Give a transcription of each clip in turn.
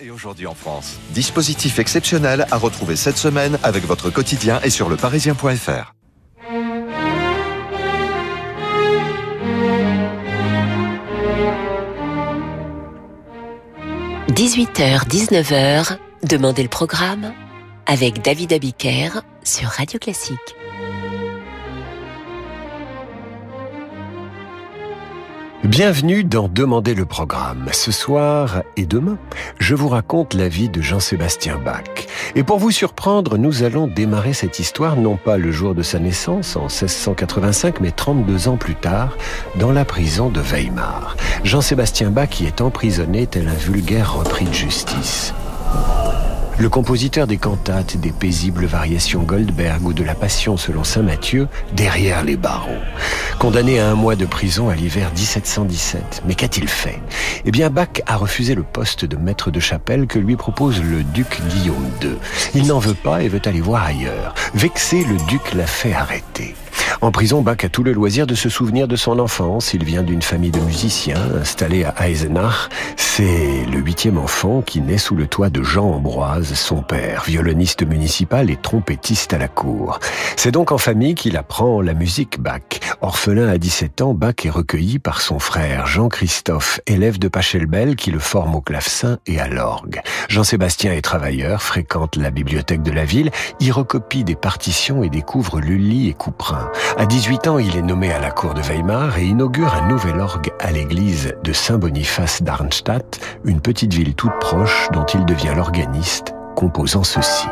Et aujourd'hui en France. Dispositif exceptionnel à retrouver cette semaine avec votre quotidien et sur leparisien.fr. – 18h, 19h, Demandez le programme avec David Abiker sur Radio Classique. Bienvenue dans Demandez le programme. Ce soir et demain, je vous raconte la vie de Jean-Sébastien Bach. Et pour vous surprendre, nous allons démarrer cette histoire, non pas le jour de sa naissance, en 1685, mais 32 ans plus tard, dans la prison de Weimar. Jean-Sébastien Bach y est emprisonné tel un vulgaire repris de justice. Le compositeur des cantates, des paisibles variations Goldberg ou de la Passion selon saint Matthieu, derrière les barreaux. Condamné à 1 mois de prison à l'hiver 1717. Mais qu'a-t-il fait? Eh bien, Bach a refusé le poste de maître de chapelle que lui propose le duc Guillaume II. Il n'en veut pas et veut aller voir ailleurs. Vexé, le duc l'a fait arrêter. En prison, Bach a tout le loisir de se souvenir de son enfance. Il vient d'une famille de musiciens installée à Eisenach. C'est le 8e enfant qui naît sous le toit de Jean Ambroise, son père, violoniste municipal et trompettiste à la cour. C'est donc en famille qu'il apprend la musique Bach. Orphelin à 17 ans, Bach est recueilli par son frère Jean-Christophe, élève de Pachelbel, qui le forme au clavecin et à l'orgue. Jean-Sébastien est travailleur, fréquente la bibliothèque de la ville, y recopie des partitions et découvre Lully et Couperin. À 18 ans, il est nommé à la cour de Weimar et inaugure un nouvel orgue à l'église de Saint-Boniface d'Arnstadt, une petite ville toute proche dont il devient l'organiste, composant ceci.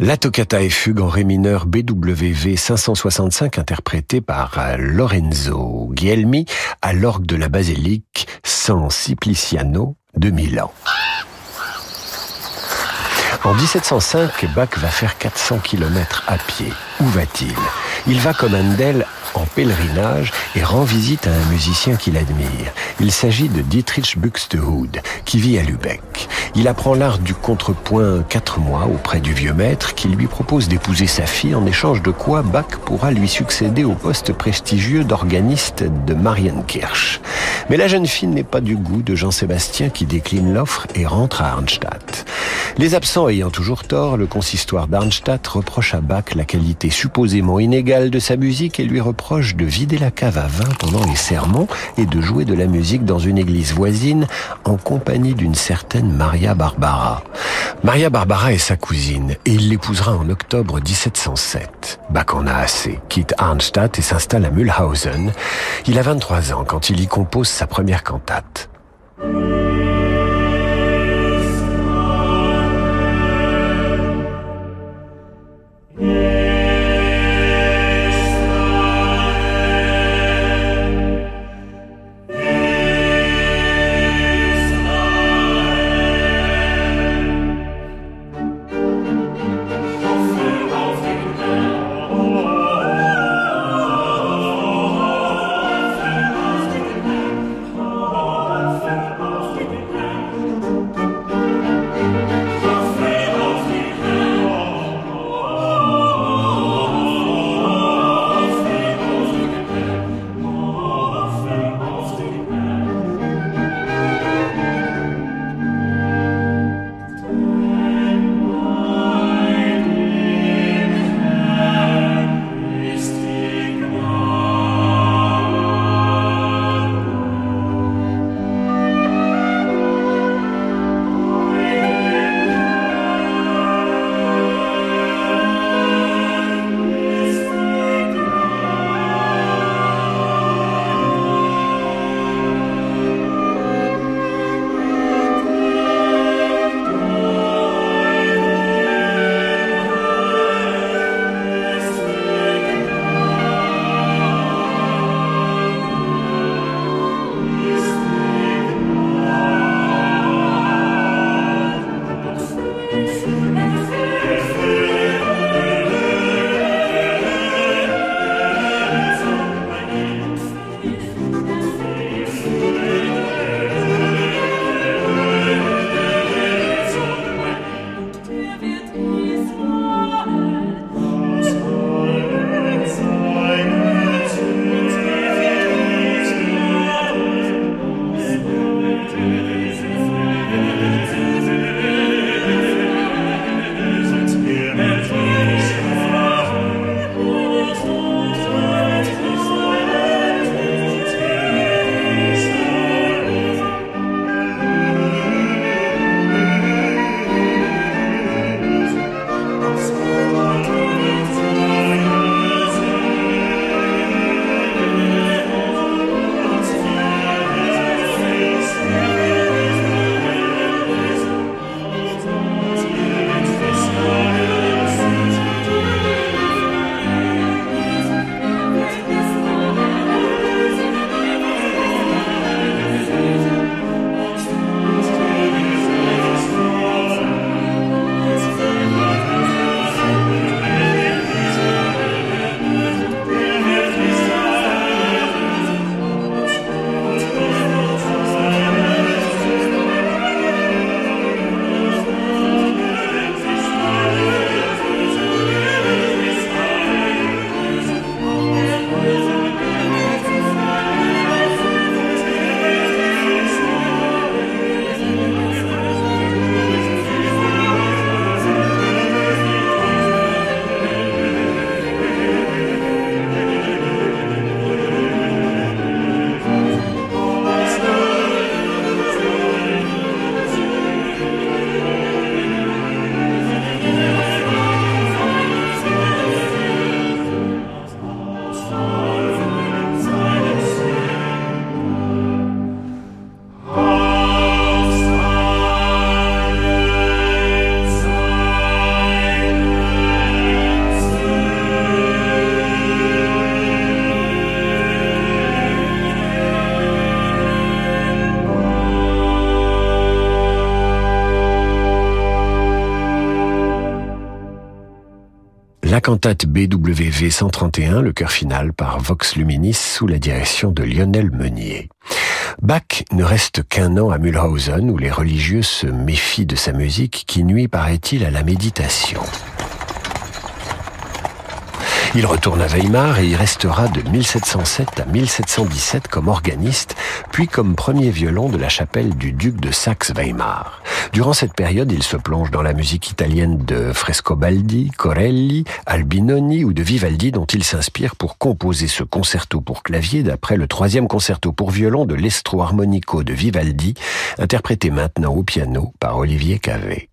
La toccata et fugue en ré mineur BWV 565 interprétée par Lorenzo Ghielmi à l'orgue de la basilique San Cipliciano de Milan. En 1705, Bach va faire 400 km à pied. Où va-t-il ? Il va comme Handel en pèlerinage et rend visite à un musicien qu'il admire. Il s'agit de Dietrich Buxtehude, qui vit à Lübeck. Il apprend l'art du contrepoint 4 mois auprès du vieux maître qui lui propose d'épouser sa fille, en échange de quoi Bach pourra lui succéder au poste prestigieux d'organiste de Marienkirche. Mais la jeune fille n'est pas du goût de Jean-Sébastien qui décline l'offre et rentre à Arnstadt. Les absents ayant toujours tort, le consistoire d'Arnstadt reproche à Bach la qualité supposément inégale de sa musique et lui reproche de vider la cave à vin pendant les sermons et de jouer de la musique dans une église voisine en compagnie d'une certaine Maria Barbara. Maria Barbara est sa cousine et il l'épousera en octobre 1707. Bach en a assez, quitte Arnstadt et s'installe à Mühlhausen. Il a 23 ans quand il y compose sa première cantate. La cantate BWV 131, le chœur final par Vox Luminis sous la direction de Lionel Meunier. Bach ne reste qu'un an à Mühlhausen où les religieux se méfient de sa musique qui nuit, paraît-il, à la méditation. Il retourne à Weimar et y restera de 1707 à 1717 comme organiste, puis comme premier violon de la chapelle du duc de Saxe-Weimar. Durant cette période, il se plonge dans la musique italienne de Frescobaldi, Corelli, Albinoni ou de Vivaldi dont il s'inspire pour composer ce concerto pour clavier d'après le troisième concerto pour violon de l'estro harmonico de Vivaldi, interprété maintenant au piano par Olivier Cavé.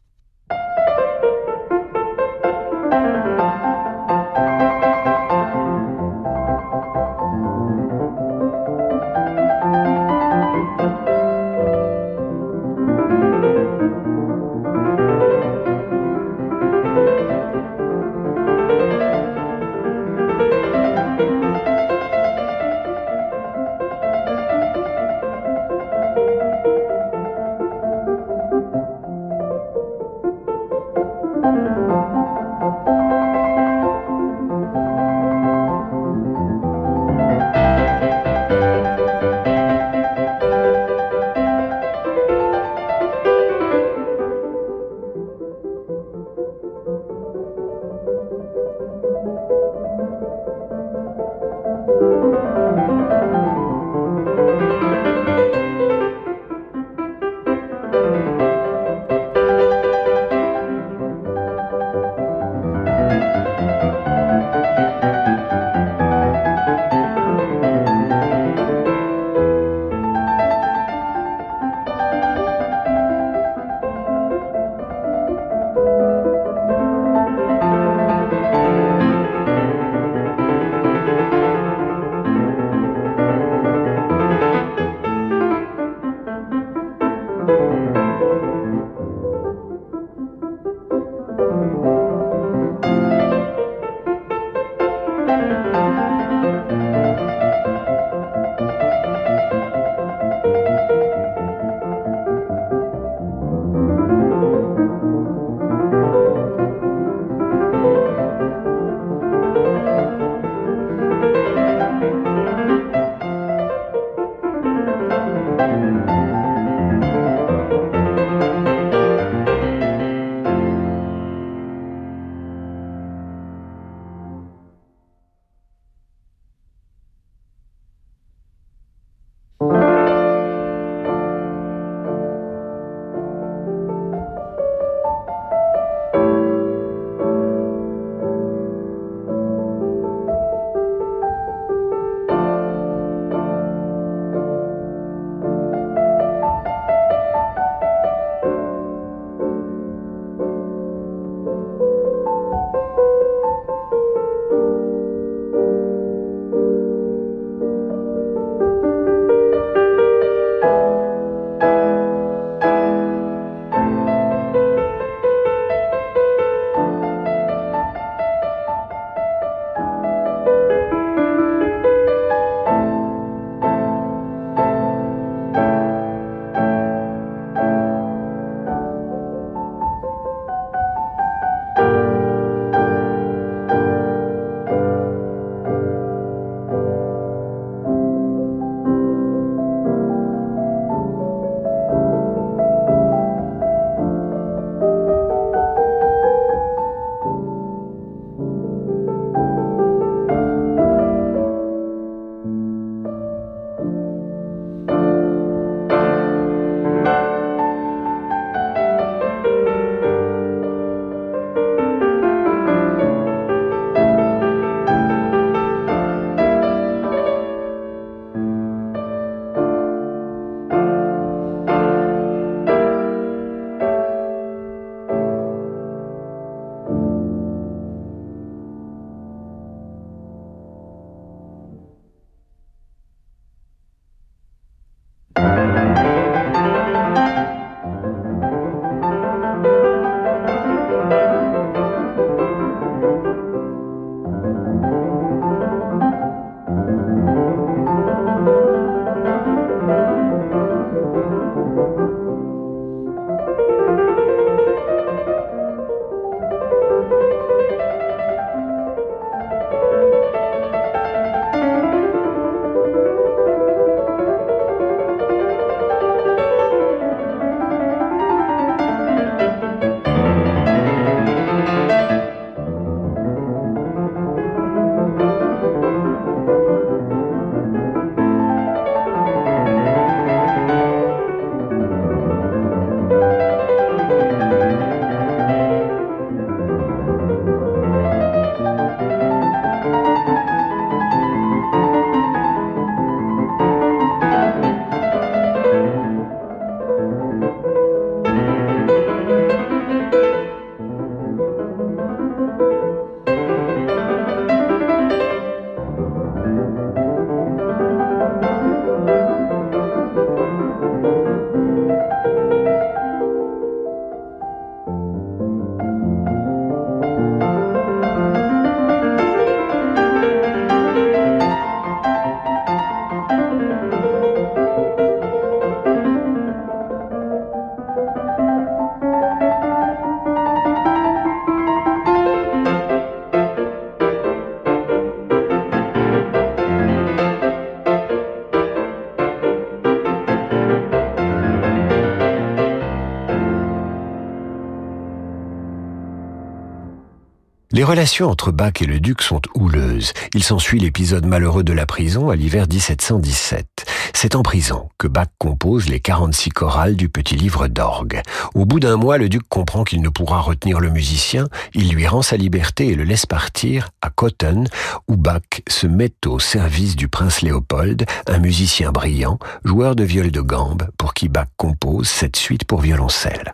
Les relations entre Bach et le duc sont houleuses. Il s'ensuit l'épisode malheureux de la prison à l'hiver 1717. C'est en prison que Bach compose les 46 chorales du petit livre d'orgue. Au bout d'un mois, le duc comprend qu'il ne pourra retenir le musicien. Il lui rend sa liberté et le laisse partir à Cotten, où Bach se met au service du prince Léopold, un musicien brillant, joueur de viol de gambe, pour qui Bach compose cette suite pour violoncelle.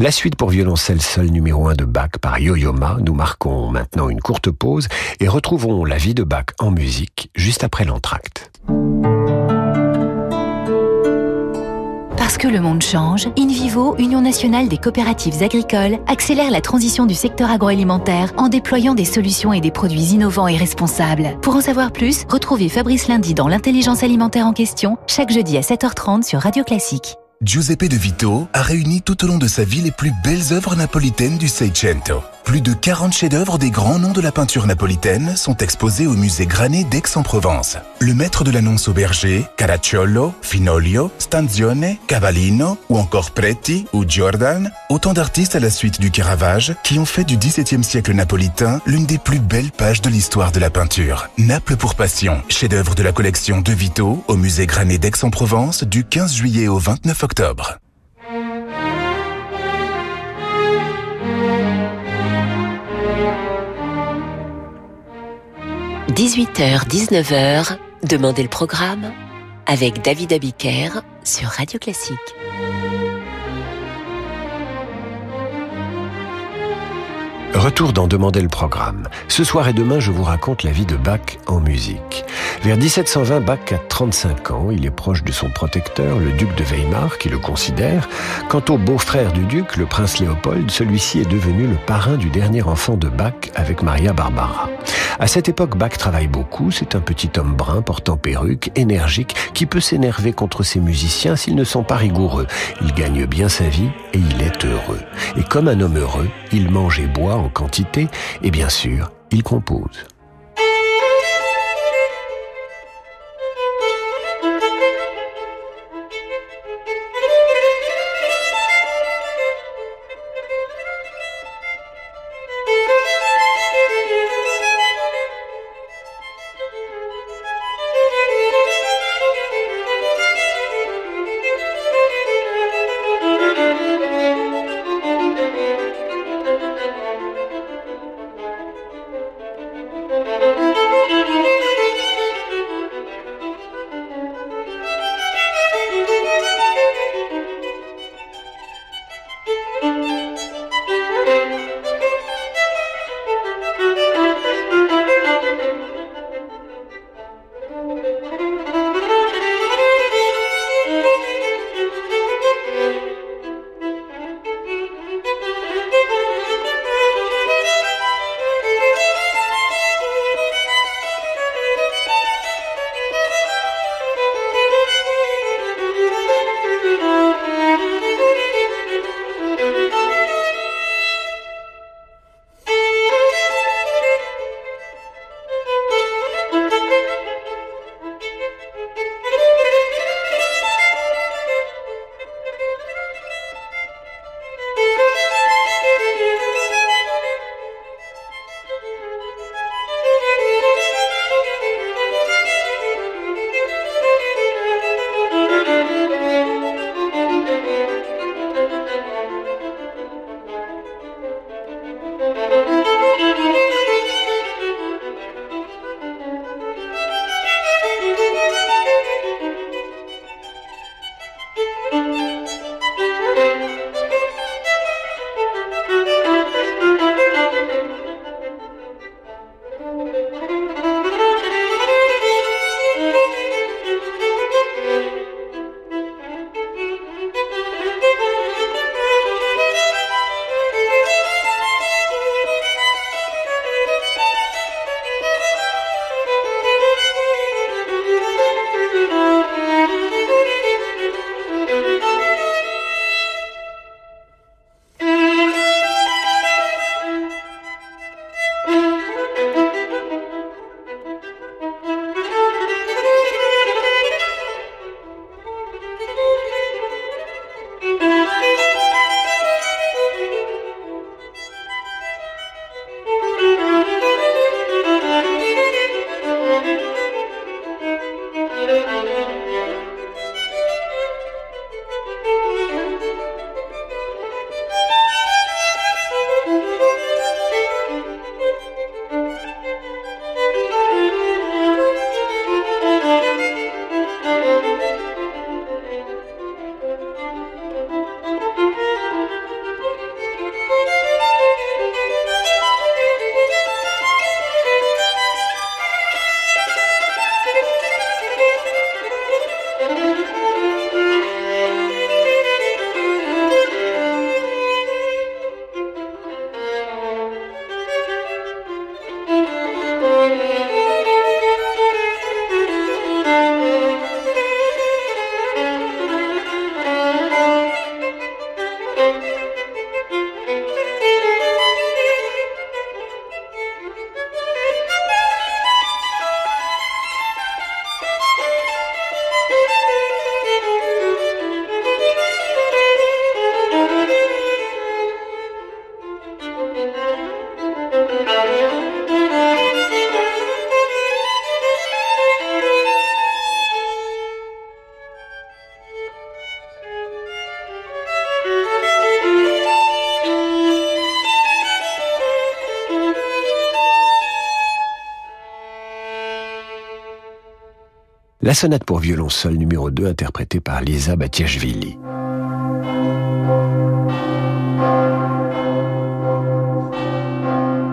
La suite pour violoncelle seule numéro 1 de Bach par Yo-Yo Ma. Nous marquons maintenant une courte pause et retrouvons la vie de Bach en musique juste après l'entracte. Parce que le monde change, InVivo, Union nationale des coopératives agricoles, accélère la transition du secteur agroalimentaire en déployant des solutions et des produits innovants et responsables. Pour en savoir plus, retrouvez Fabrice Lundy dans l'intelligence alimentaire en question, chaque jeudi à 7h30 sur Radio Classique. Giuseppe De Vito a réuni tout au long de sa vie les plus belles œuvres napolitaines du Seicento. Plus de 40 chefs-d'œuvre des grands noms de la peinture napolitaine sont exposés au musée Granet d'Aix-en-Provence. Le maître de la Nonce au berger, Caracciolo, Finoglio, Stanzione, Cavallino ou encore Preti ou Giordano, autant d'artistes à la suite du Caravage qui ont fait du XVIIe siècle napolitain l'une des plus belles pages de l'histoire de la peinture. Naples pour passion, chef-d'œuvre de la collection De Vito au musée Granet d'Aix-en-Provence du 15 juillet au 29 octobre. – 18h-19h, Demandez le programme avec David Abiker sur Radio Classique. Retour dans Demandez le programme. Ce soir et demain, je vous raconte la vie de Bach en musique. Vers 1720, Bach a 35 ans. Il est proche de son protecteur, le duc de Weimar, qui le considère. Quant au beau-frère du duc, le prince Léopold, celui-ci est devenu le parrain du dernier enfant de Bach avec Maria Barbara. À cette époque, Bach travaille beaucoup. C'est un petit homme brun, portant perruque, énergique, qui peut s'énerver contre ses musiciens s'ils ne sont pas rigoureux. Il gagne bien sa vie et il est heureux. Et comme un homme heureux, il mange et boit en quantité, et bien sûr, il compose. la sonate pour violon seul numéro 2 interprétée par Liza Battiachvili.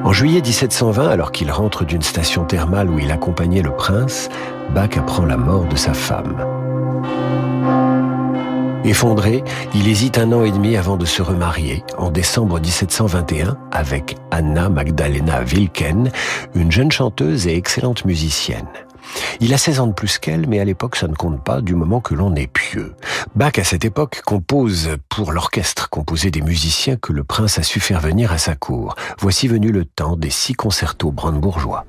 En juillet 1720, alors qu'il rentre d'une station thermale où il accompagnait le prince, Bach apprend la mort de sa femme. Effondré, il hésite 1 an et demi avant de se remarier, en décembre 1721, avec Anna Magdalena Wilken, une jeune chanteuse et excellente musicienne. Il a 16 ans de plus qu'elle, mais à l'époque ça ne compte pas du moment que l'on est pieux. Bach, à cette époque, compose pour l'orchestre, composé des musiciens que le prince a su faire venir à sa cour. Voici venu le temps des 6 concertos brandebourgeois.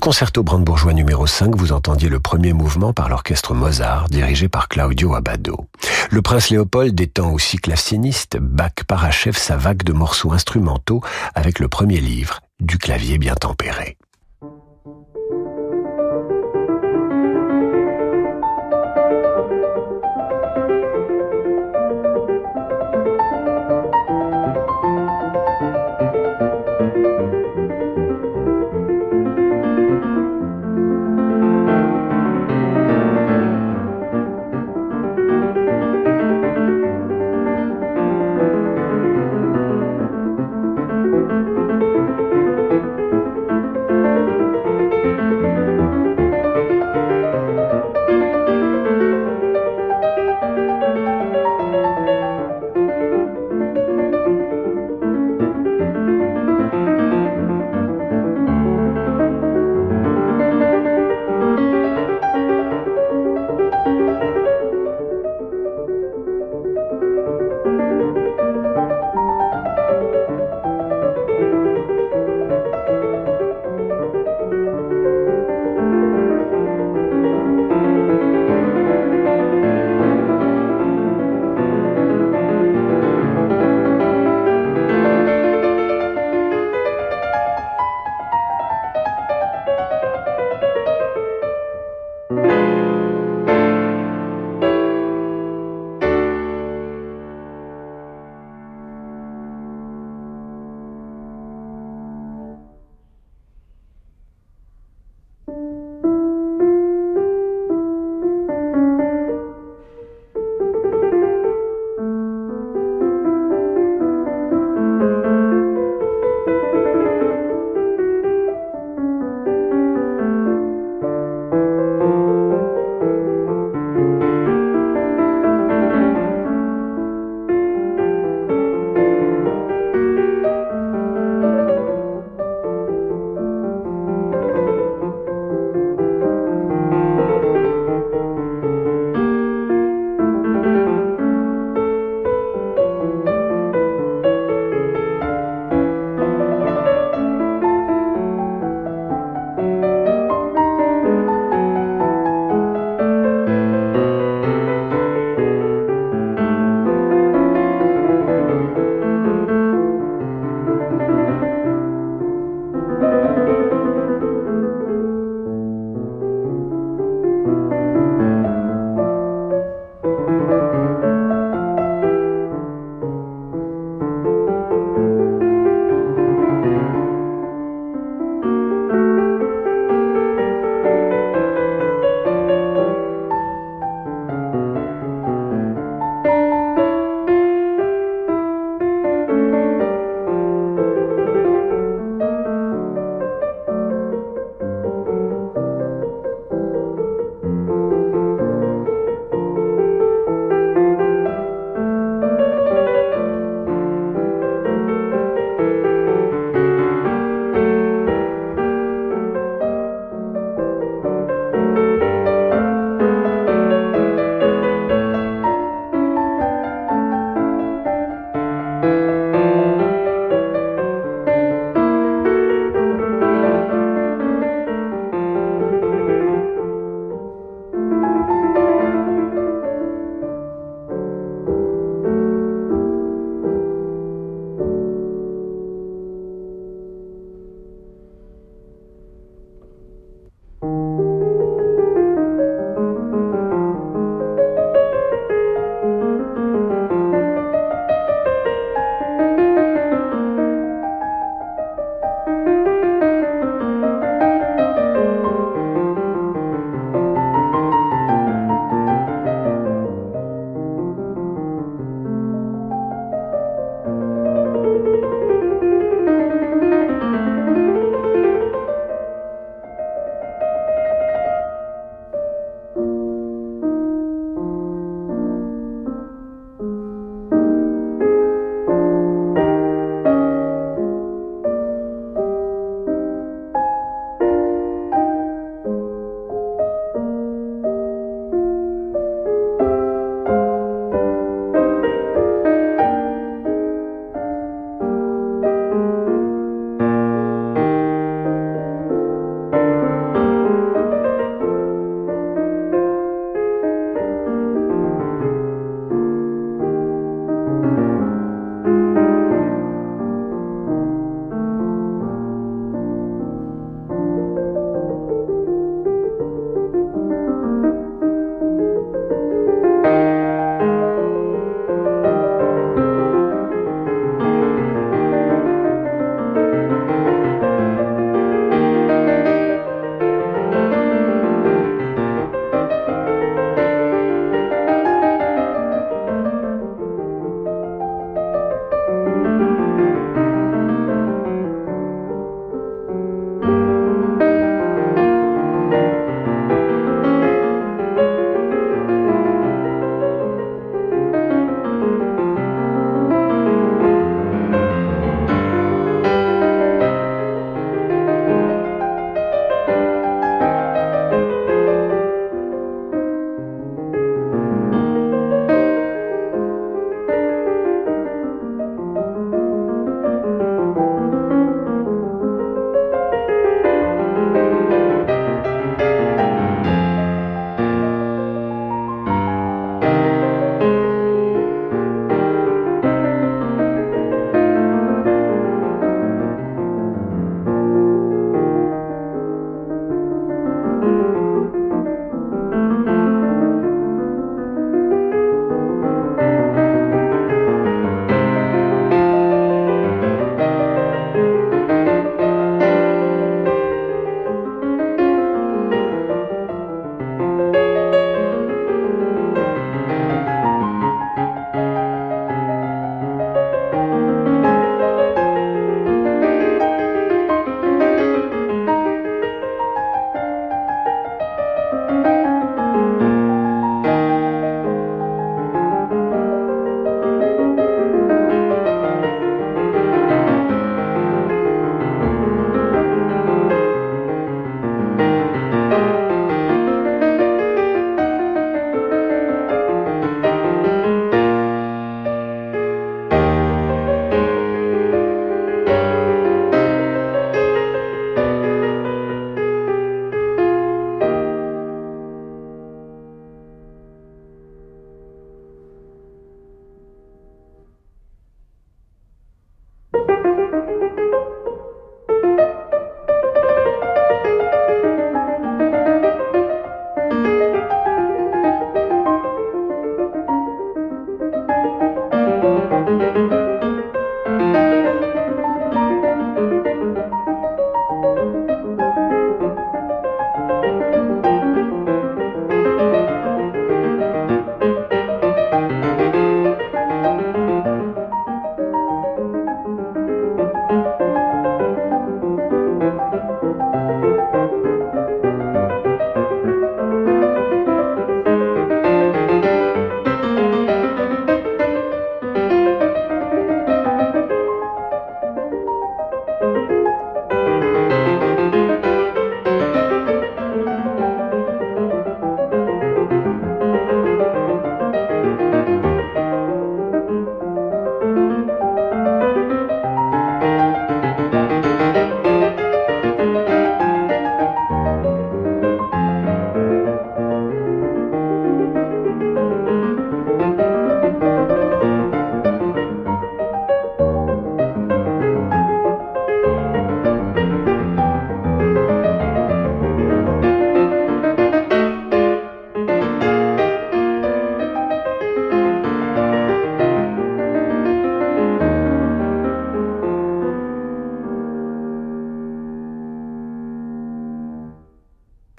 Concerto brandebourgeois numéro 5, vous entendiez le premier mouvement par l'orchestre Mozart, dirigé par Claudio Abbado. Le prince Léopold étant aussi claveciniste, Bach parachève sa vague de morceaux instrumentaux avec le premier livre, Du clavier bien tempéré.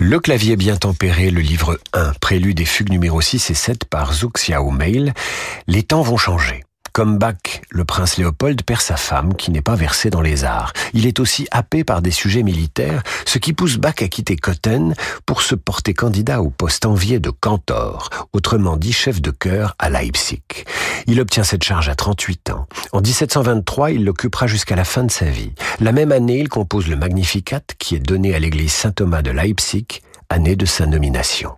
Le clavier bien tempéré, le livre 1, prélude et fugue numéro 6 et 7 par Zhu Xiaomail. Les temps vont changer. Comme Bach, le prince Léopold perd sa femme qui n'est pas versée dans les arts. Il est aussi happé par des sujets militaires, ce qui pousse Bach à quitter Cotten pour se porter candidat au poste envié de cantor, autrement dit chef de chœur à Leipzig. Il obtient cette charge à 38 ans. En 1723, il l'occupera jusqu'à la fin de sa vie. La même année, il compose le Magnificat qui est donné à l'église Saint-Thomas de Leipzig, année de sa nomination.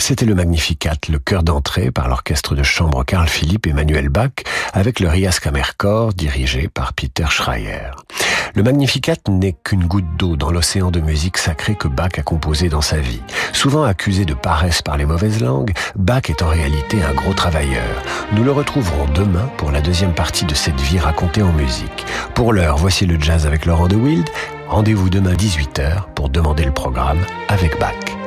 C'était le Magnificat, le chœur d'entrée par l'orchestre de chambre Carl Philipp et Manuel Bach, avec le Riaskammerchor dirigé par Peter Schreier. Le Magnificat n'est qu'une goutte d'eau dans l'océan de musique sacrée que Bach a composé dans sa vie. Souvent accusé de paresse par les mauvaises langues, Bach est en réalité un gros travailleur. Nous le retrouverons demain pour la deuxième partie de cette vie racontée en musique. Pour l'heure, voici le jazz avec Laurent de Wild. Rendez-vous demain 18h pour demander le programme avec Bach.